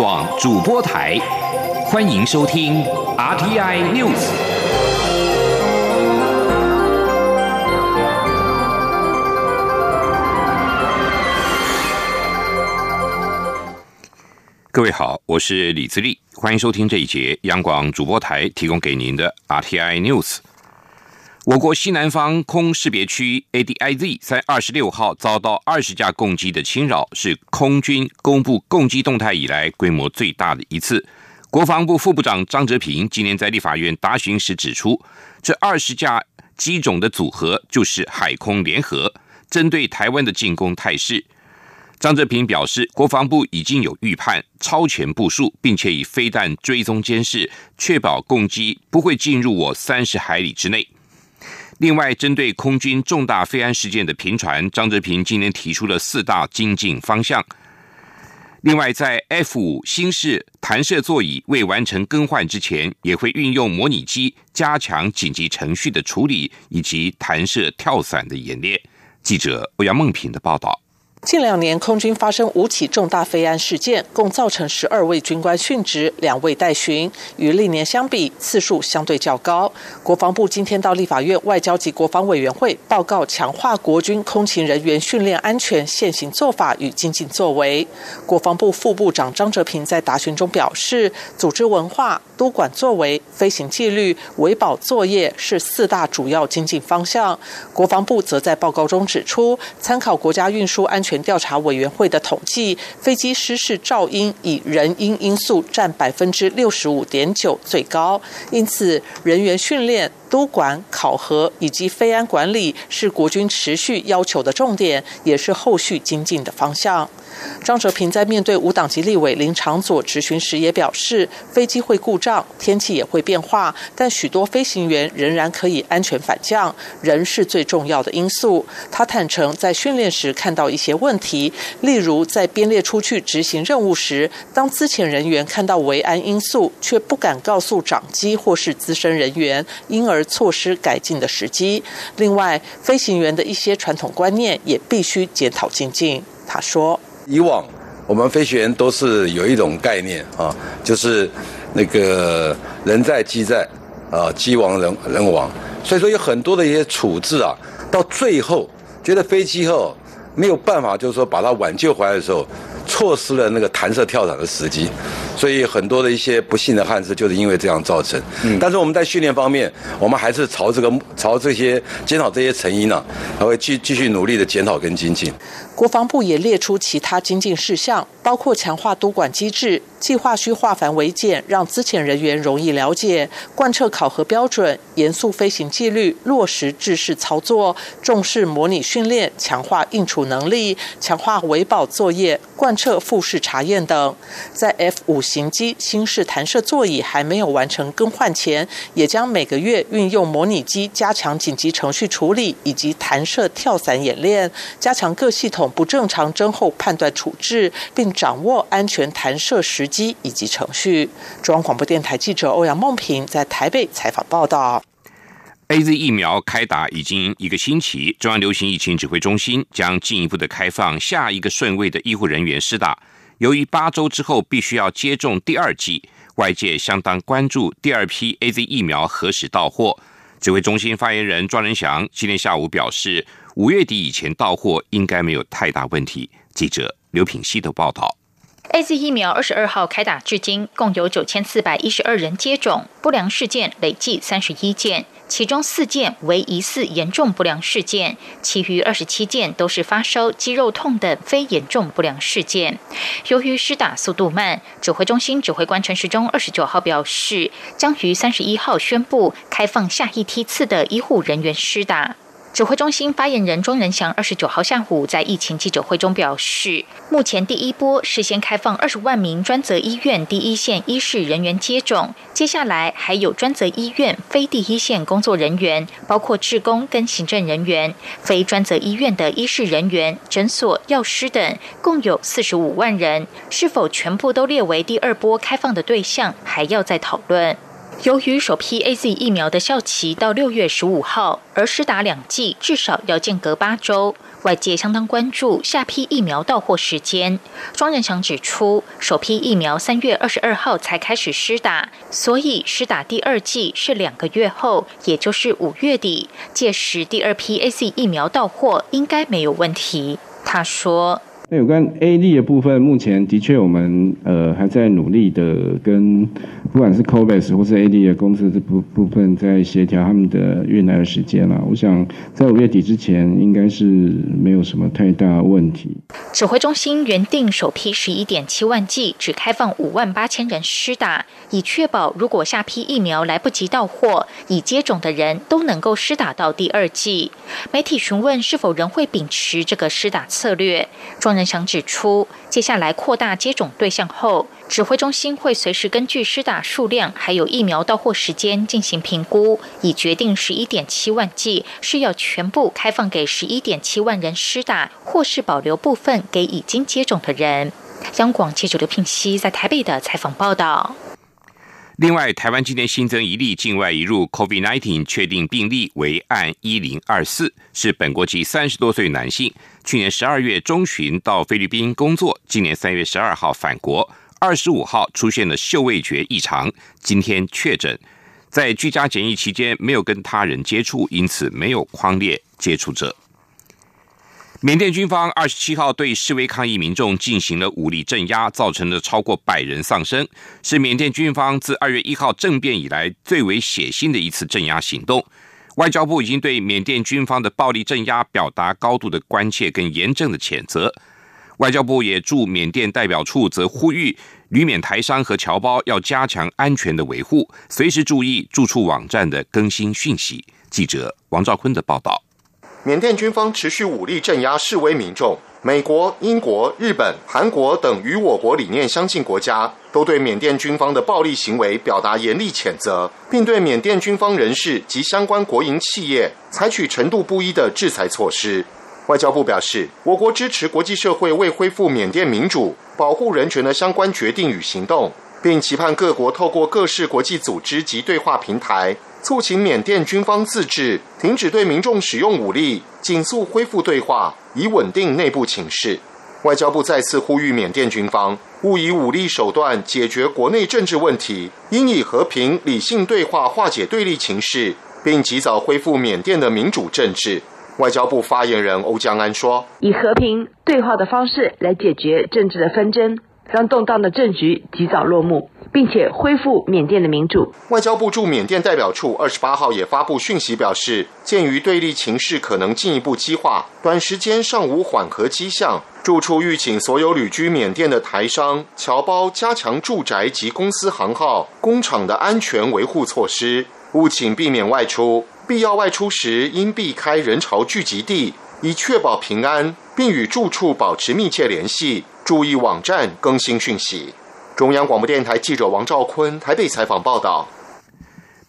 广主播台，欢迎收听 RTI News。各位好，我是李自立，欢迎收听这一节央广主播台提供给您的 RTI News。 我国西南方空识别区 ADIZ 在26号遭到20架共机的侵扰，是空军公布共机动态以来规模最大的一次。国防部副部长张哲平今天在立法院答询时指出，这20架机种的组合就是海空联合，针对台湾的进攻态势。张哲平表示，国防部已经有预判，超前部署，并且以飞弹追踪监视，确保共机不会进入我30海里之内。另外，针对空军重大飞安事件的频传，张哲平今天提出了4大精进方向。另外，在 F5 新式弹射座椅未完成更换之前，也会运用模拟机加强紧急程序的处理，以及弹射跳伞的演练。记者欧阳梦平的报道。近2年，空军发生5起重大飞安事件，共造成12位军官殉职，2位待巡，与历年相比，次数相对较高。国防部今天到立法院外交及国防委员会报告强化国军空勤人员训练安全现行做法与精进作为。国防部副部长张哲平在答询中表示，组织文化、督管作为、飞行纪律、维保作业是4大主要精进方向。国防部则在报告中指出，参考国家运输安全调查委员会的统计，飞机失事噪音以人因因素占65.9% 最高，因此人员训练、督管、考核以及飞安管理是国军持续要求的重点，也是后续精进的方向。张哲平在面对无党籍立委林长佐质询时也表示，飞机会故障，天气也会变化，但许多飞行员仍然可以安全返降，人是最重要的因素。他坦诚在训练时看到一些问题，例如在编列出去执行任务时，当资遣人员看到维安因素却不敢告诉长机或是资深人员，因而错失改进的时机。另外，飞行员的一些传统观念也必须检讨精进。他说，以往我们飞行员都是有一种概念啊，就是那个人在机在啊，机亡人亡，所以说有很多的一些处置啊，到最后觉得飞机后没有办法，就是说把它挽救回来的时候，错失了那个弹射跳伞的时机，所以很多的一些不幸的憾事就是因为这样造成。但是我们在训练方面，我们还是朝这些检讨这些成因呢，还会继续努力的检讨跟精进。国防部也列出其他精进事项，包括强化督管机制，计划需化繁为简，让资遣人员容易了解，贯彻考核标准，严肃飞行纪律，落实制式操作，重视模拟训练，强化应处能力，强化维保作业，贯彻复式查验等。在 F5 型机新式弹射座椅还没有完成更换前，也将每个月运用模拟机加强紧急程序处理以及弹射跳伞演练，加强各系统不正常侦后判断处置，并掌握安全弹射时机以及程序。中央广播电台记者欧阳梦平在台北采访报道。AZ 疫苗开打已经1个星期，中央流行疫情指挥中心将进一步的开放下一个顺位的医护人员施打。由于8周之后必须要接种第2剂，外界相当关注第2批 AZ 疫苗何时到货。指挥中心发言人庄人祥今天下午表示，5月底以前到货应该没有太大问题。记者刘品希的报道。AZ 疫苗22号开打至今，共有9412人接种，不良事件累计31件，其中4件为疑似严重不良事件，其余27件都是发烧、肌肉痛等非严重不良事件。由于施打速度慢，指挥中心指挥官陈时中29号表示，将于31号宣布开放下一梯次的医护人员施打。指挥中心发言人庄人祥29号下午在疫情记者会中表示，目前第1波事先开放20万名专责医院第一线医事人员接种，接下来还有专责医院非第一线工作人员，包括志工跟行政人员、非专责医院的医事人员、诊所、药师等，共有45万人。是否全部都列为第2波开放的对象，还要再讨论。由于首批 AZ 疫苗的效期到6月15号，而施打2剂至少要间隔8周，外界相当关注下批疫苗到货时间。庄人祥指出，首批疫苗3月22号才开始施打，所以施打第二剂是2个月后，也就是5月底。届时第二批 AZ 疫苗到货应该没有问题。他说，那有关 A 粒的部分，目前的确我们还在努力的跟不管是 COVAX 或是 A 粒的公司这部分在协调他们的运来的时间啦。我想在5月底之前应该是没有什么太大问题。指挥中心原定首批11.7万剂只开放58000人施打，以确保如果下批疫苗来不及到货，已接种的人都能够施打到第二剂。媒体询问是否仍会秉持这个施打策略，庄人祥指出，接下来扩大接种对象后，指挥中心会随时根据施打数量还有疫苗到货时间进行评估，以决定 11.7 万剂是要全部开放给 11.7 万人施打，或是保留部分给已经接种的人。央广记者刘聘熙在台北的采访报道。另外，台湾今天新增1例境外移入 COVID-19 确定病例为案1024，是本国籍30多岁男性，去年12月中旬到菲律宾工作，今年3月12号返国，25号出现了嗅味觉异常，今天确诊，在居家检疫期间没有跟他人接触，因此没有匡列接触者。缅甸军方27号对示威抗议民众进行了武力镇压，造成了超过100人丧生，是缅甸军方自2月1号政变以来最为血腥的一次镇压行动。外交部已经对缅甸军方的暴力镇压表达高度的关切跟严正的谴责。外交部也驻缅甸代表处则呼吁旅缅台商和侨胞要加强安全的维护，随时注意驻处网站的更新讯息。记者王兆坤的报道。缅甸军方持续武力镇压示威民众，美国、英国、日本、韩国等与我国理念相近国家都对缅甸军方的暴力行为表达严厉谴责，并对缅甸军方人士及相关国营企业采取程度不一的制裁措施。外交部表示，我国支持国际社会为恢复缅甸民主、保护人权的相关决定与行动，并期盼各国透过各式国际组织及对话平台，促请缅甸军方自治，停止对民众使用武力，紧速恢复对话，以稳定内部情势。外交部再次呼吁缅甸军方勿以武力手段解决国内政治问题，应以和平理性对话化解对立情势，并及早恢复缅甸的民主政治。外交部发言人欧江安说，以和平对话的方式来解决政治的纷争，让动荡的政局及早落幕，并且恢复缅甸的民主。外交部驻缅甸代表处28号也发布讯息表示，鉴于对立情势可能进一步激化，短时间尚无缓和迹象，驻处预请所有旅居缅甸的台商、侨胞加强住宅及公司行号、工厂的安全维护措施，务请避免外出，必要外出时应避开人潮聚集地，以确保平安，并与驻处保持密切联系，注意网站更新讯息。中央广播电台记者王兆坤台北采访报道。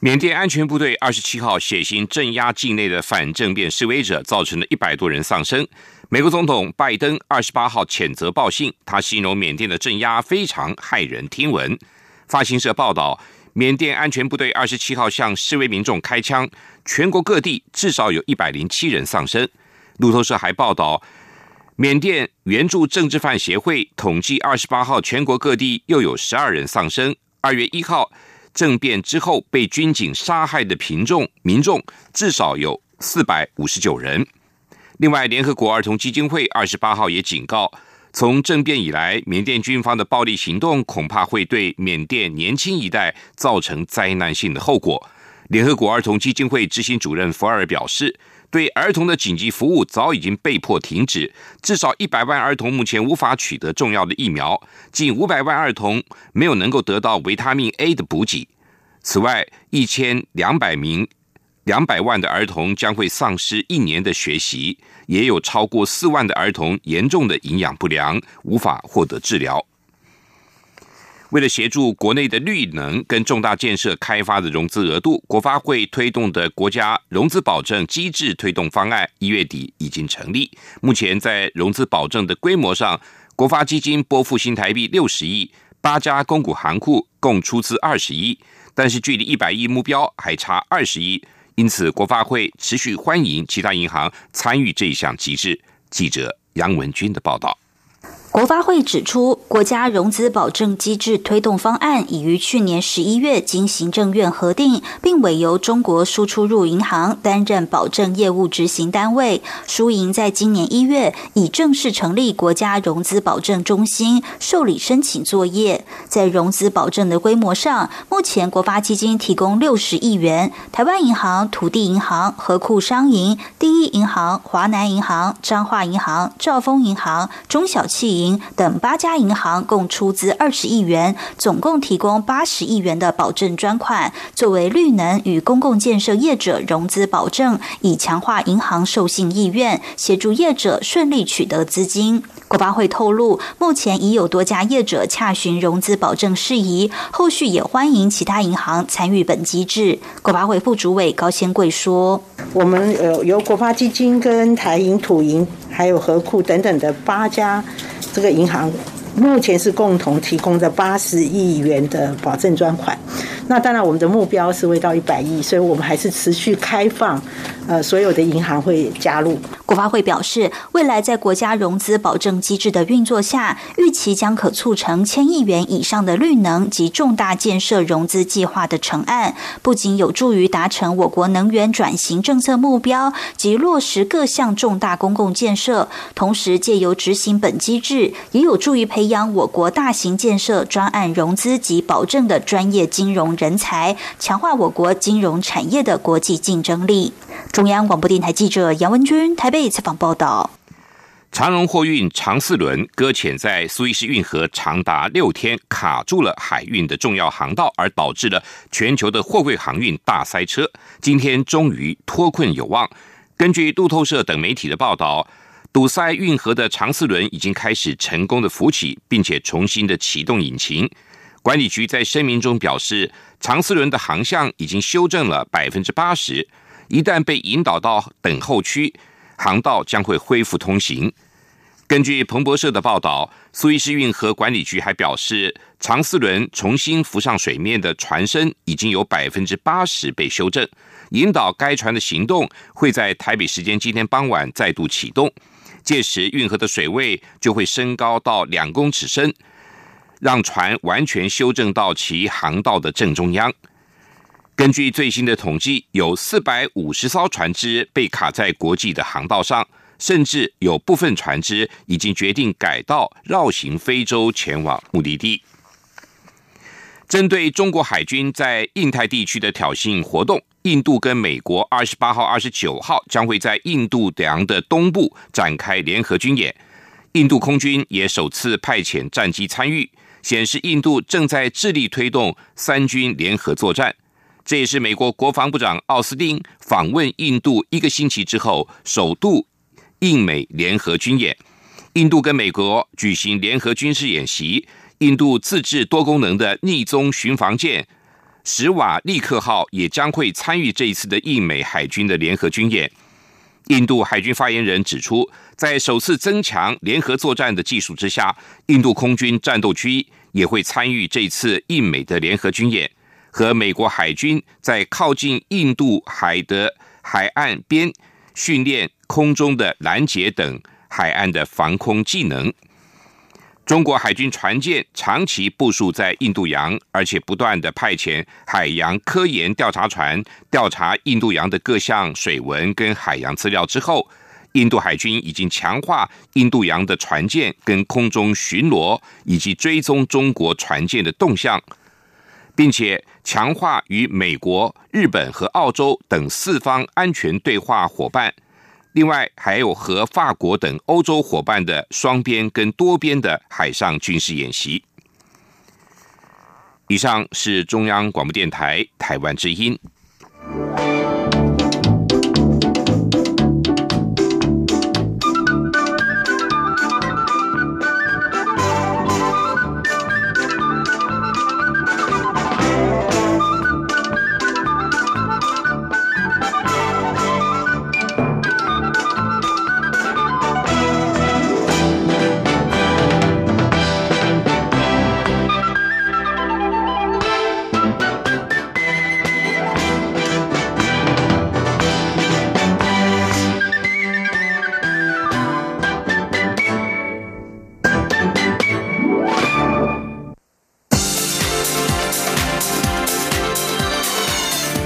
缅甸安全部队27号血腥镇压境内的反政变示威者，造成了100多人丧生。美国总统拜登28号谴责报信，他形容缅甸的镇压非常骇人听闻。法新社报道，缅甸安全部队27号向示威民众开枪，全国各地至少有107人丧生。路透社还报道，缅甸援助政治犯协会统计28号全国各地又有12人丧生。2月1号政变之后被军警杀害的民众至少有459人。另外，联合国儿童基金会28号也警告，从政变以来，缅甸军方的暴力行动恐怕会对缅甸年轻一代造成灾难性的后果。联合国儿童基金会执行主任福尔表示，对儿童的紧急服务早已经被迫停止，至少100万儿童目前无法取得重要的疫苗，近500万儿童没有能够得到维他命 A 的补给。此外，200万的儿童将会丧失1年的学习，也有超过4万的儿童严重的营养不良，无法获得治疗。为了协助国内的绿能跟重大建设开发的融资额度，国发会推动的国家融资保证机制推动方案1月底已经成立。目前在融资保证的规模上，国发基金拨付新台币60亿，8家公股行库共出资20亿，但是距离100亿目标还差20亿，因此国发会持续欢迎其他银行参与这一项机制。记者杨文君的报道。国发会指出，国家融资保证机制推动方案已于去年11月经行政院核定，并委由中国输出入银行担任保证业务执行单位。输银在今年1月已正式成立国家融资保证中心，受理申请作业。在融资保证的规模上，目前国发基金提供60亿元，台湾银行、土地银行、合库商银、第一银行、华南银行、彰化银行、兆丰银行、中小企业等8家银行共出资20亿元，总共提供80亿元的保证专款，作为绿能与公共建设业者融资保证，以强化银行授信意愿，协助业者顺利取得资金。国发会透露，目前已有多家业者洽询融资保证事宜，后续也欢迎其他银行参与本机制。国发会副主委高先贵说：“我们由国发基金跟台银、土银还有合库等等的8家。”这个银行目前是共同提供着80亿元的保证专款，那当然我们的目标是会到100亿，所以我们还是持续开放，所有的银行会加入。国发会表示，未来在国家融资保证机制的运作下，预期将可促成1000亿元以上的绿能及重大建设融资计划的成案，不仅有助于达成我国能源转型政策目标及落实各项重大公共建设，同时借由执行本机制，也有助于培养我国大型建设专案融资及保证的专业金融人才，强化我国金融产业的国际竞争力。中央广播电台记者杨文君台北采访报道。长荣货运长四轮搁浅在苏伊士运河长达6天，卡住了海运的重要航道，而导致了全球的货柜航运大塞车，今天终于脱困有望。根据路透社等媒体的报道，堵塞运河的长四轮已经开始成功的浮起，并且重新的启动引擎。管理局在声明中表示，长四轮的航向已经修正了 80%，一旦被引导到等候区，航道将会恢复通行。根据彭博社的报道，苏伊士运河管理局还表示，长四轮重新浮上水面的船身已经有 80% 被修正，引导该船的行动会在台北时间今天傍晚再度启动，届时运河的水位就会升高到2公尺深，让船完全修正到其航道的正中央。根据最新的统计，有450艘船只被卡在国际的航道上，甚至有部分船只已经决定改道绕行非洲前往目的地。针对中国海军在印太地区的挑衅活动，印度跟美国28号、29号将会在印度洋的东部展开联合军演，印度空军也首次派遣战机参与，显示印度正在致力推动三军联合作战。这也是美国国防部长奥斯汀访问印度1个星期之后首度印美联合军演。印度跟美国举行联合军事演习，印度自制多功能的逆踪巡防舰史瓦利克号也将会参与这一次的印美海军的联合军演。印度海军发言人指出，在首次增强联合作战的技术之下，印度空军战斗区也会参与这次印美的联合军演，和美国海军在靠近印度海的海岸边训练空中的拦截等海岸的防空技能。中国海军船舰长期部署在印度洋，而且不断的派遣海洋科研调查船调查印度洋的各项水文跟海洋资料之后，印度海军已经强化印度洋的船舰跟空中巡逻，以及追踪中国船舰的动向，并且强化与美国、日本和澳洲等4方安全对话伙伴，另外还有和法国等欧洲伙伴的双边跟多边的海上军事演习。以上是中央广播电台台湾之音。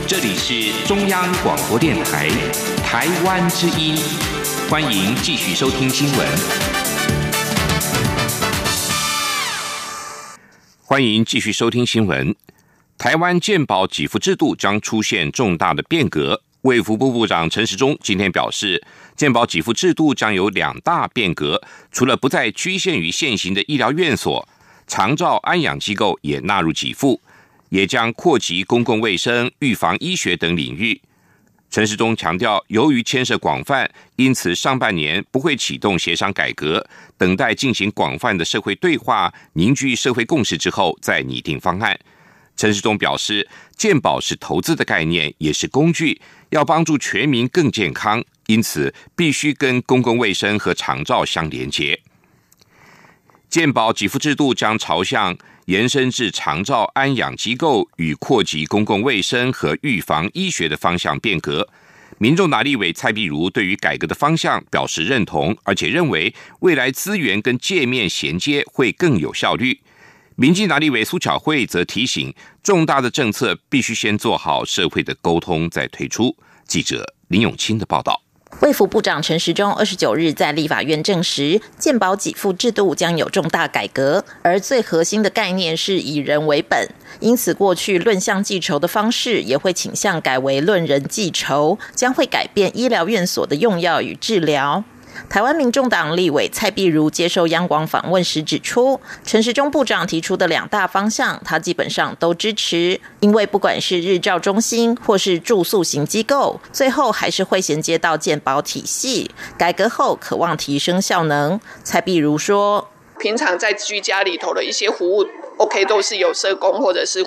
这里是中央广播电台台湾之音，欢迎继续收听新闻。台湾健保给付制度将出现重大的变革。卫福部部长陈时中今天表示，健保给付制度将有2大变革，除了不再局限于现行的医疗院所，长照安养机构也纳入给付，也将扩及公共卫生、预防医学等领域。陈时中强调，由于牵涉广泛，因此上半年不会启动协商改革，等待进行广泛的社会对话，凝聚社会共识之后再拟定方案。陈时中表示，健保是投资的概念，也是工具，要帮助全民更健康，因此必须跟公共卫生和长照相连结。健保给付制度将朝向延伸至长照安养机构与扩及公共卫生和预防医学的方向变革。民众党立委蔡壁如对于改革的方向表示认同，而且认为未来资源跟界面衔接会更有效率。民进党立委苏巧慧则提醒，重大的政策必须先做好社会的沟通再推出。记者林永清的报道。卫福部长陈时中29日在立法院证实，健保给付制度将有重大改革，而最核心的概念是以人为本，因此过去论项计酬的方式也会倾向改为论人计酬，将会改变医疗院所的用药与治疗。台湾民众党立委蔡壁如接受央广访问时指出，陈时中部长提出的2大方向，他基本上都支持，因为不管是日照中心或是住宿型机构，最后还是会衔接到健保体系。改革后渴望提升效能。蔡壁如说，平常在居家里头的一些服务 OK 都是由社工或者是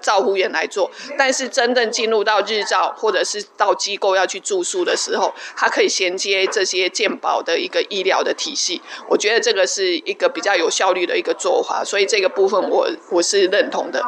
照护员来做，但是真正进入到日照或者是到机构要去住宿的时候，它可以衔接这些健保的一个医疗的体系，我觉得这个是一个比较有效率的一个做法，所以这个部分我是认同的。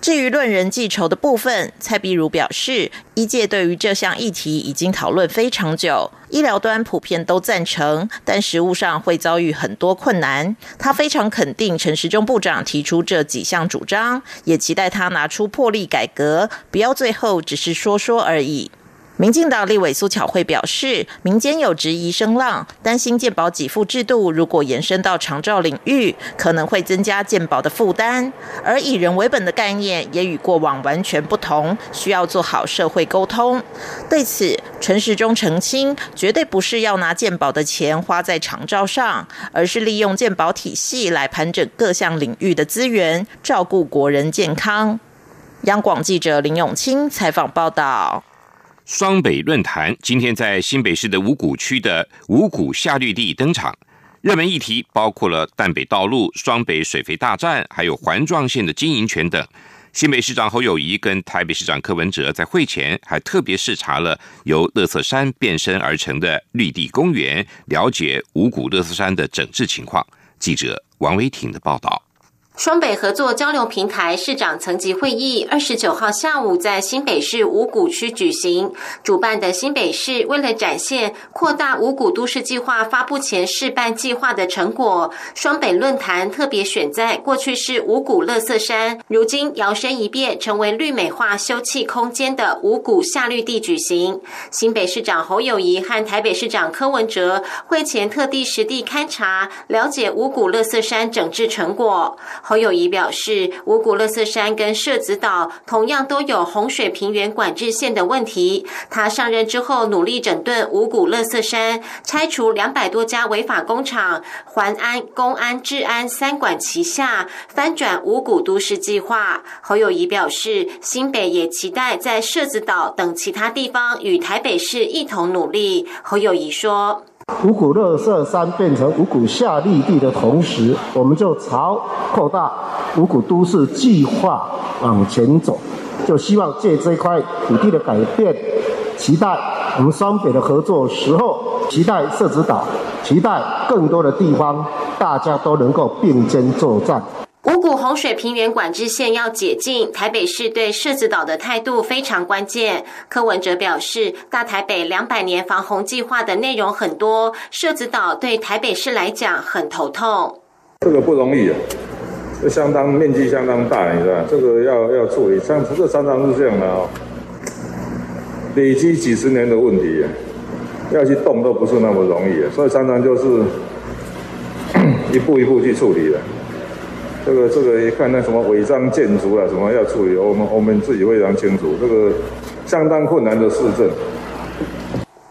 至于论人计酬的部分，蔡壁如表示，医界对于这项议题已经讨论非常久，医疗端普遍都赞成，但实务上会遭遇很多困难。他非常肯定陈时中部长提出这几项主张，也期待他拿出魄力改革，不要最后只是说说而已。民进党立委苏巧慧表示，民间有质疑声浪，担心健保给付制度如果延伸到长照领域，可能会增加健保的负担，而以人为本的概念也与过往完全不同，需要做好社会沟通。对此，陈时中澄清，绝对不是要拿健保的钱花在长照上，而是利用健保体系来盘整各项领域的资源，照顾国人健康。央广记者林永清采访报道。双北论坛今天在新北市的五股区的五股夏绿地登场，热门议题包括了淡北道路、双北水肥大战，还有环状线的经营权等。新北市长侯友宜跟台北市长柯文哲在会前还特别视察了由垃圾山变身而成的绿地公园，了解五股垃圾山的整治情况。记者王维婷的报道。双北合作交流平台市长层级会议29号下午在新北市五股区举行，主办的新北市为了展现扩大五股都市计划发布前试办计划的成果，双北论坛特别选在过去是五股垃圾山，如今摇身一变成为绿美化休憩空间的五股夏绿地举行。新北市长侯友宜和台北市长柯文哲会前特地实地勘察，了解五股垃圾山整治成果。侯友宜表示，五股垃圾山跟社子岛同样都有洪水平原管制线的问题。他上任之后努力整顿五股垃圾山，拆除200多家违法工厂，环安、公安、治安3管齐下，翻转五股都市计划。侯友宜表示，新北也期待在社子岛等其他地方与台北市一同努力。侯友宜说，五股垃圾山变成五股夏绿地的同时，我们就朝扩大五股都市计划往前走，就希望借这块土地的改变，期待我们双北的合作时候，期待社子岛，期待更多的地方，大家都能够并肩作战。五股洪水平原管制线要解禁，台北市对社子岛的态度非常关键。柯文哲表示，大台北200年防洪计划的内容很多，社子岛对台北市来讲很头痛。这个不容易啊，这面积相当大，你知道，这个要处理，像这常常是这样的哦。累积几十年的问题，要去动都不是那么容易，所以常常就是一步一步去处理的。这个一看那什么违章建筑啊，什么要处理，我们自己非常清楚，这个相当困难的市政。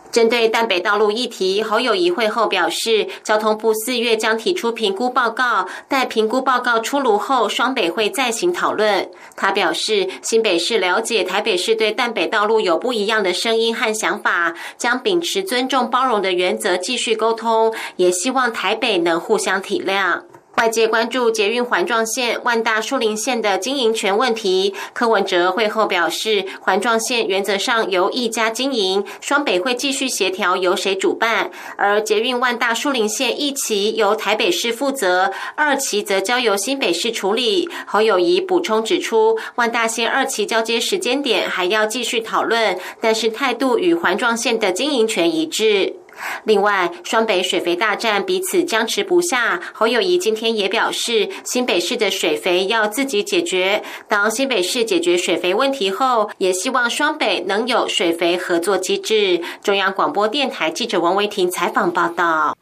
针对淡北道路议题，侯友宜会后表示，交通部4月将提出评估报告，待评估报告出炉后，双北会再行讨论。他表示，新北市了解台北市对淡北道路有不一样的声音和想法，将秉持尊重包容的原则继续沟通，也希望台北能互相体谅。外界关注捷运环状线、万大树林线的经营权问题，柯文哲会后表示，环状线原则上由一家经营，双北会继续协调由谁主办；而捷运万大树林线一期由台北市负责，二期则交由新北市处理。侯友宜补充指出，万大线二期交接时间点还要继续讨论，但是态度与环状线的经营权一致。另外，双北水肥大战彼此僵持不下，侯友宜今天也表示，新北市的水肥要自己解决。当新北市解决水肥问题后，也希望双北能有水肥合作机制。中央广播电台记者王维婷采访报道。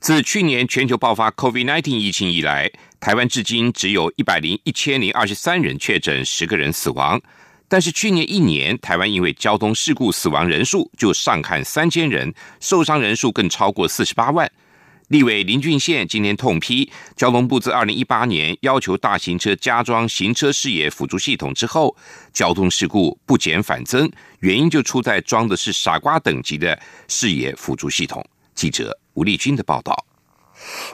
自去年全球爆发 COVID-19 疫情以来，台湾至今只有101023人确诊，10个人死亡。但是去年一年，台湾因为交通事故死亡人数就上看3000人，受伤人数更超过48万。立委林俊宪今天痛批交通部自2018年要求大型车加装行车视野辅助系统之后，交通事故不减反增，原因就出在装的是傻瓜等级的视野辅助系统。记者吴立军的报道。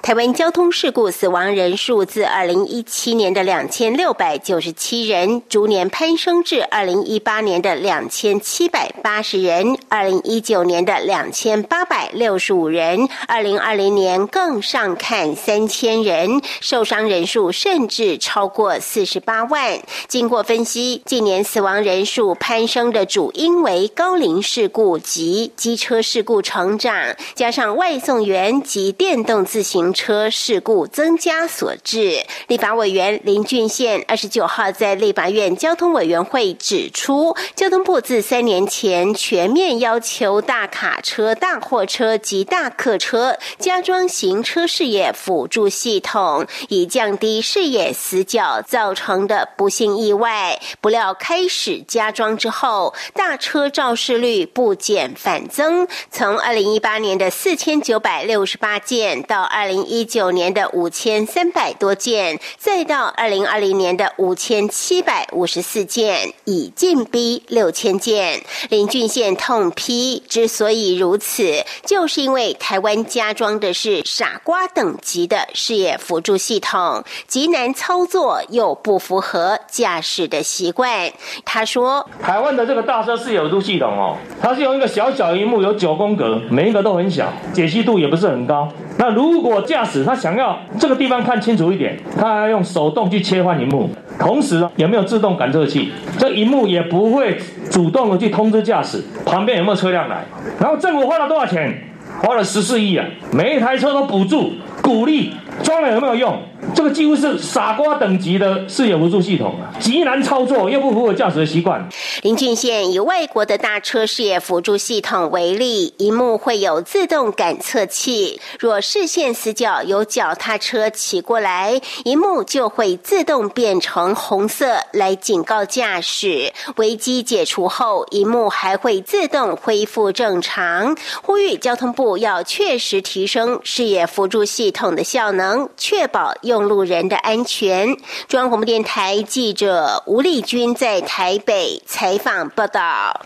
台湾交通事故死亡人数自2017年的2697人，逐年攀升至2018年的2780人，2019年的2865人，2020年更上看3000人，受伤人数甚至超过48万。经过分析，近年死亡人数攀升的主因为高龄事故及机车事故成长，加上外送员及电动自行车事故增加所致。立法委员林俊宪29号在立法院交通委员会指出，交通部自3年前全面要求大卡车、大货车及大客车加装行车视野辅助系统，以降低视野死角造成的不幸意外。不料开始加装之后，大车肇事率不减反增，从2018年的4968件到2019年的5300多件，再到2020年的5754件，已进逼6000件。林俊宪痛批，之所以如此，就是因为台湾加装的是傻瓜等级的视野辅助系统，极难操作又不符合驾驶的习惯。他说，台湾的这个大车视野辅助系统它是用一个小萤幕，有9宫格，每一个都很小，解析度也不是很高。那如果驾驶他想要这个地方看清楚一点，他要用手动去切换萤幕，同时有没有自动感测器，这萤幕也不会主动的去通知驾驶旁边有没有车辆来。然后政府花了多少钱？花了14亿啊！每一台车都补助鼓励，装了有没有用？这个几乎是傻瓜等级的视野辅助系统啊，极难操作，又不符合驾驶的习惯。林俊宪以外国的大车视野辅助系统为例，萤幕会有自动感测器，若视线死角有脚踏车骑过来，萤幕就会自动变成红色来警告驾驶。危机解除后，萤幕还会自动恢复正常。呼吁交通部要确实提升视野辅助系统的效能，确保用路人的安全。中央广播电台记者吴丽君在台北采访报道。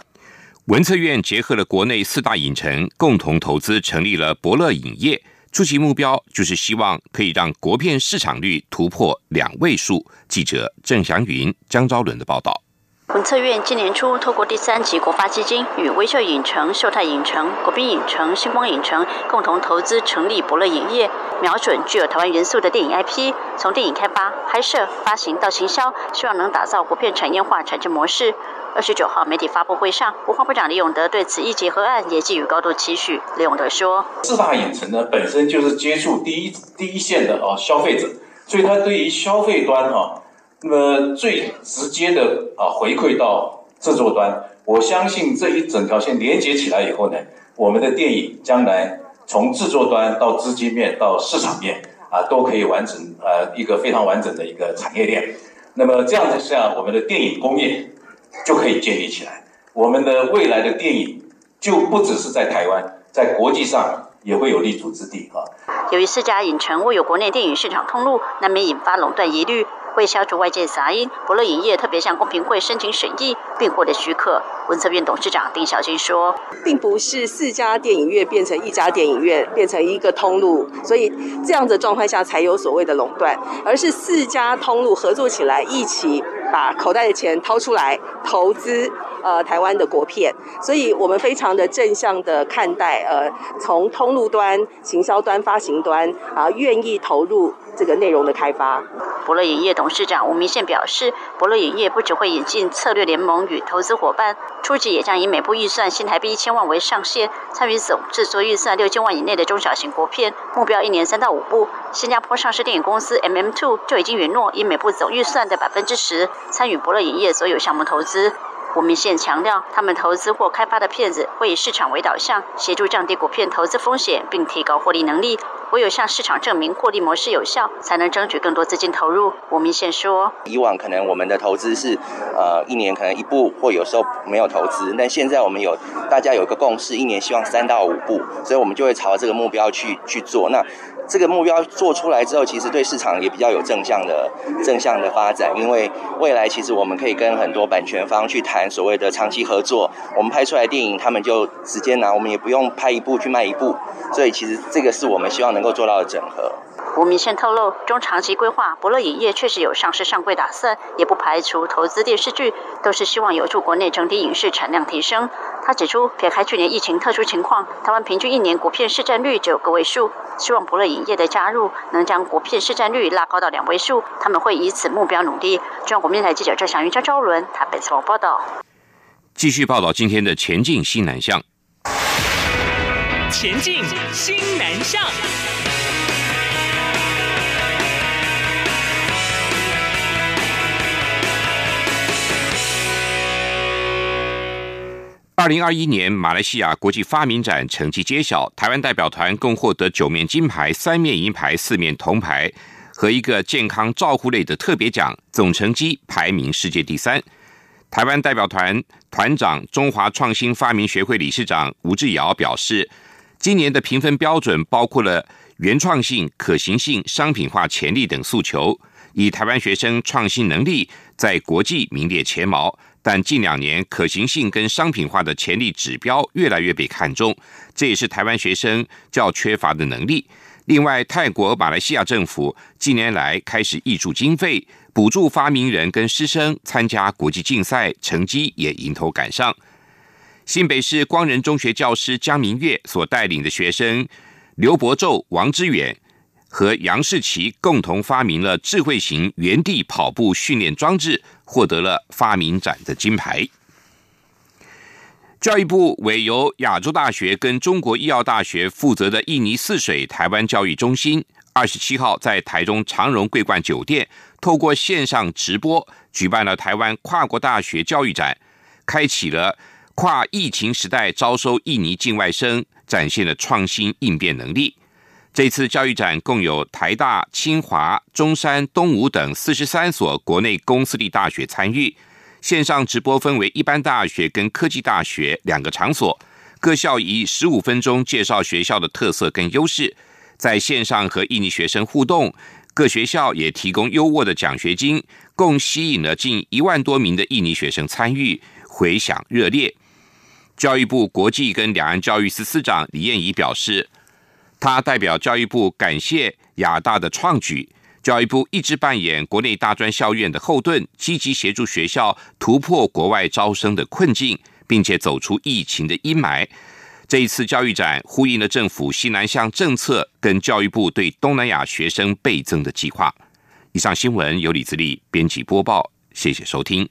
文策院结合了国内4大影城，共同投资成立了伯乐影业，初期目标就是希望可以让国片市场率突破2位数。记者郑祥云、江昭伦的报道。文策院今年初透过第3期国发基金，与威秀影城、秀泰影城、国宾影城、星光影城共同投资成立伯乐影业，瞄准具有台湾元素的电影 IP， 从电影开发、拍摄、发行到行销，希望能打造国片产业化产生模式。29号媒体发布会上，文化部长李永得对此一结合案也寄予高度期许。李永得说：“4大影城呢，本身就是接触第一线的消费者，所以它对于消费端那么最直接的回馈到制作端，我相信这一整条线连接起来以后呢，我们的电影将来从制作端到资金面到市场面啊，都可以完成一个非常完整的一个产业链。那么这样子下，我们的电影工业就可以建立起来。我们的未来的电影就不只是在台湾，在国际上也会有立足之地啊。由于四家影城未有国内电影市场通路，难免引发垄断疑虑。为消除外界杂音，博乐影业特别向公平会申请审议，并获得许可。文策院董事长丁小军说：“并不是四家电影院变成一家电影院，变成一个通路，所以这样的状态下才有所谓的垄断，而是四家通路合作起来，一起把口袋的钱掏出来投资台湾的国片。所以我们非常的正向的看待，从通路端、行销端、发行端啊，愿意投入这个内容的开发。”博乐影业董事长吴明宪表示，博乐影业不只会引进策略联盟与投资伙伴，初期也将以每部预算新台币1000万为上限，参与总制作预算6000万以内的中小型国片，目标一年3到5部。新加坡上市电影公司 MM2 就已经允诺以每部总预算的10%参与博乐影业所有项目投资。吴明宪强调，他们投资或开发的片子会以市场为导向，协助降低国片投资风险，并提高获利能力。唯有向市场证明获利模式有效，才能争取更多资金投入。吴明宪说：“以往可能我们的投资是，一年可能一部，或有时候没有投资。但现在我们大家有一个共识，一年希望3到5部，所以我们就会朝这个目标去做。那这个目标做出来之后，其实对市场也比较有正向的发展，因为未来其实我们可以跟很多版权方去谈所谓的长期合作。我们拍出来的电影，他们就直接拿，我们也不用拍1部去卖1部。所以其实这个是我们希望能够做到的整合。”吴明宪透露，中长期规划，博乐影业确实有上市上柜打算，也不排除投资电视剧，都是希望有助国内整体影视产量提升。他指出，撇开去年疫情特殊情况，台湾平均一年国片市占率只有个位数，希望博乐影业的加入能将国片市占率拉高到2位数，他们会以此目标努力。中央广播电台记者郑祥云、张昭伦台北采访报道。继续报道今天的前进西南向。前进新南向。2021年马来西亚国际发明展成绩揭晓，台湾代表团共获得9面金牌、3面银牌、4面铜牌和一个健康照护类的特别奖，总成绩排名世界第3。台湾代表团团长、中华创新发明学会理事长吴志尧表示，今年的评分标准包括了原创性、可行性、商品化潜力等诉求，以台湾学生创新能力在国际名列前茅，但近2年可行性跟商品化的潜力指标越来越被看重，这也是台湾学生较缺乏的能力。另外，泰国、马来西亚政府近年来开始挹注经费，补助发明人跟师生参加国际竞赛，成绩也迎头赶上。新北市光仁中学教师江明月所带领的学生刘伯宙、王之远和杨世奇共同发明了智慧型原地跑步训练装置，获得了发明展的金牌。教育部委由亚洲大学跟中国医药大学负责的印尼泗水台湾教育中心27号在台中长荣桂冠酒店透过线上直播举办了台湾跨国大学教育展，开启了跨疫情时代招收印尼境外生，展现了创新应变能力。这次教育展共有台大、清华、中山、东吴等43所国内公私立大学参与。线上直播分为一般大学跟科技大学2个场所，各校以15分钟介绍学校的特色跟优势，在线上和印尼学生互动。各学校也提供优渥的奖学金，共吸引了近1万多名的印尼学生参与，回响热烈。教育部国际跟两岸教育司司长李燕仪表示，他代表教育部感谢亚大的创举，教育部一直扮演国内大专校院的后盾，积极协助学校突破国外招生的困境，并且走出疫情的阴霾。这一次教育展呼应了政府西南向政策跟教育部对东南亚学生倍增的计划。以上新闻由李自立编辑播报，谢谢收听。